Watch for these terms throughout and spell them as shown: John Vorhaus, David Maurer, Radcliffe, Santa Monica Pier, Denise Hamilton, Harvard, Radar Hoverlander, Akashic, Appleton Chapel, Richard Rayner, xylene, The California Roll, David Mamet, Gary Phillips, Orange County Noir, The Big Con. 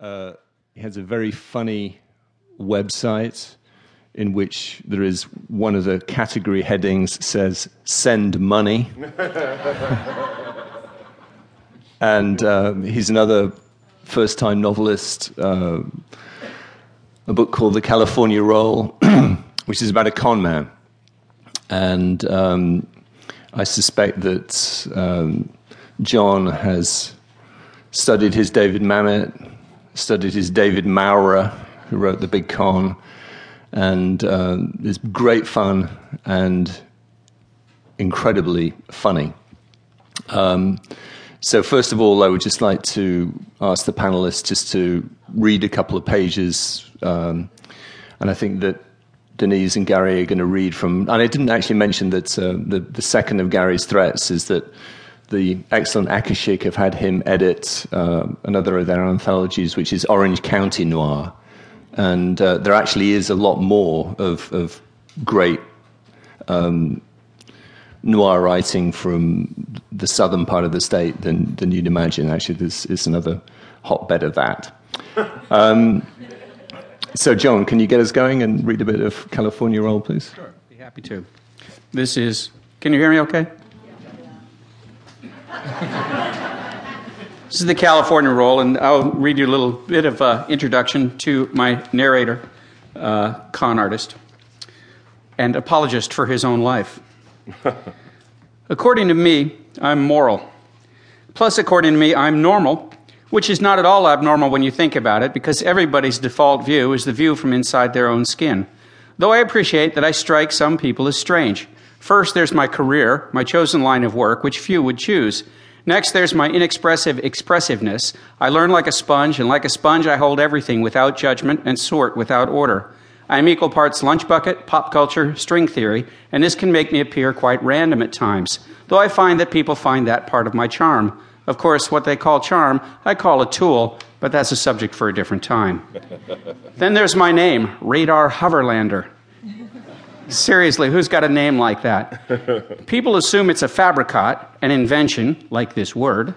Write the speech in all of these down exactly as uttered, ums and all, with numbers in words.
Uh, he has a very funny website in which there is one of the category headings says, send money. And uh, he's another first-time novelist, uh, a book called The California Roll, which is about a con man. And um, I suspect that um, John has studied his David Mamet, studied his David Maurer, who wrote The Big Con, and uh, it's great fun and incredibly funny. Um, so first of all, I would just like to ask the panelists just to read a couple of pages, um, and I think that Denise and Gary are going to read from, and I didn't actually mention that uh, the, the second of Gary's threats is that the excellent Akashic have had him edit uh, another of their anthologies, which is Orange County Noir. And uh, there actually is a lot more of, of great um, noir writing from the southern part of the state than, than you'd imagine. Actually, this is another hotbed of that. Um, so, John, can you get us going and read a bit of California Roll, please? Sure, I'd be happy to. This is... Can you hear me okay? This is The California Roll, and I'll read you a little bit of uh, introduction to my narrator, uh, con artist, and apologist for his own life. According to me, I'm moral. Plus, according to me, I'm normal, which is not at all abnormal when you think about it, because everybody's default view is the view from inside their own skin. Though I appreciate that I strike some people as strange. First, there's my career, my chosen line of work, which few would choose. Next, there's my inexpressive expressiveness. I learn like a sponge, and like a sponge, I hold everything without judgment and sort without order. I am equal parts lunch bucket, pop culture, string theory, and this can make me appear quite random at times, though I find that people find that part of my charm. Of course, what they call charm, I call a tool, but that's a subject for a different time. Then there's my name, Radar Hoverlander. Seriously, who's got a name like that? People assume it's a fabricot, an invention, like this word,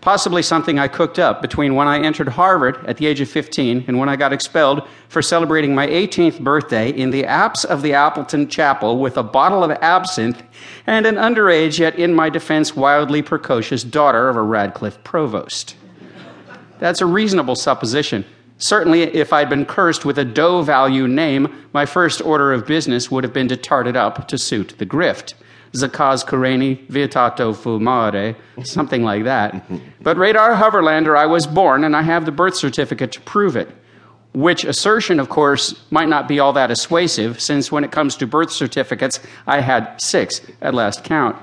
possibly something I cooked up between when I entered Harvard at the age of fifteen and when I got expelled for celebrating my eighteenth birthday in the apse of the Appleton Chapel with a bottle of absinthe and an underage, yet in my defense, wildly precocious daughter of a Radcliffe provost. That's a reasonable supposition. Certainly, if I'd been cursed with a dough value name, my first order of business would have been to tart it up to suit the grift. Zakaz Kureni, Vietato Fumare, something like that. But Radar Hoverlander, I was born, and I have the birth certificate to prove it. Which assertion, of course, might not be all that assuasive, since when it comes to birth certificates, I had six at last count.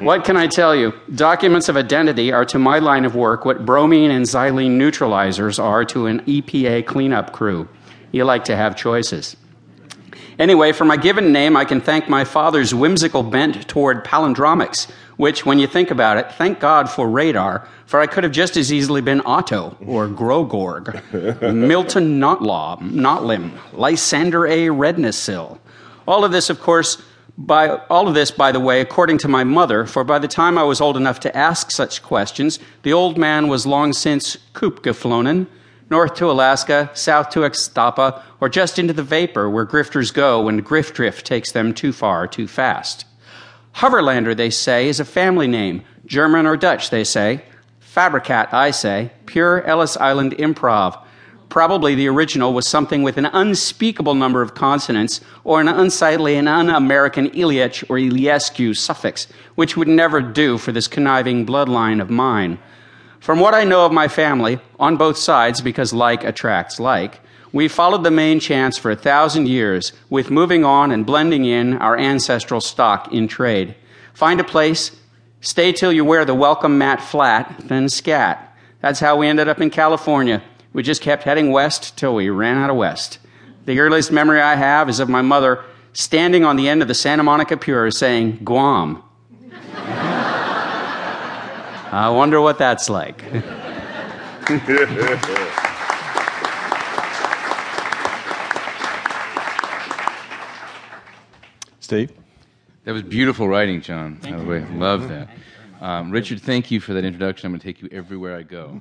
What can I tell you? Documents of identity are to my line of work what bromine and xylene neutralizers are to an E P A cleanup crew. You like to have choices. Anyway, for my given name, I can thank my father's whimsical bent toward palindromics, which, when you think about it, thank God for Radar, for I could have just as easily been Otto or Grogorg, Milton Notlaw, Notlim, Lysander A. Rednesil. All of this, of course, by all of this, by the way, according to my mother, for by the time I was old enough to ask such questions, the old man was long since koopgeflonen, north to Alaska, south to Xtapa, or just into the vapor where grifters go when grift drift takes them too far, too fast. Hoverlander, they say, is a family name. German or Dutch, they say. Fabricat, I say. Pure Ellis Island improv. Probably the original was something with an unspeakable number of consonants or an unsightly and un-American Ilyich or Iliescu suffix, which would never do for this conniving bloodline of mine. From what I know of my family, on both sides, because like attracts like, we followed the main chance for a thousand years with moving on and blending in our ancestral stock in trade. Find a place, stay till you wear the welcome mat flat, then scat. That's how we ended up in California. We just kept heading west till we ran out of west. The earliest memory I have is of my mother standing on the end of the Santa Monica Pier saying, Guam. I wonder what that's like. Steve? That was beautiful writing, John. Thank you. Love that. Um, Richard, thank you for that introduction. I'm going to take you everywhere I go.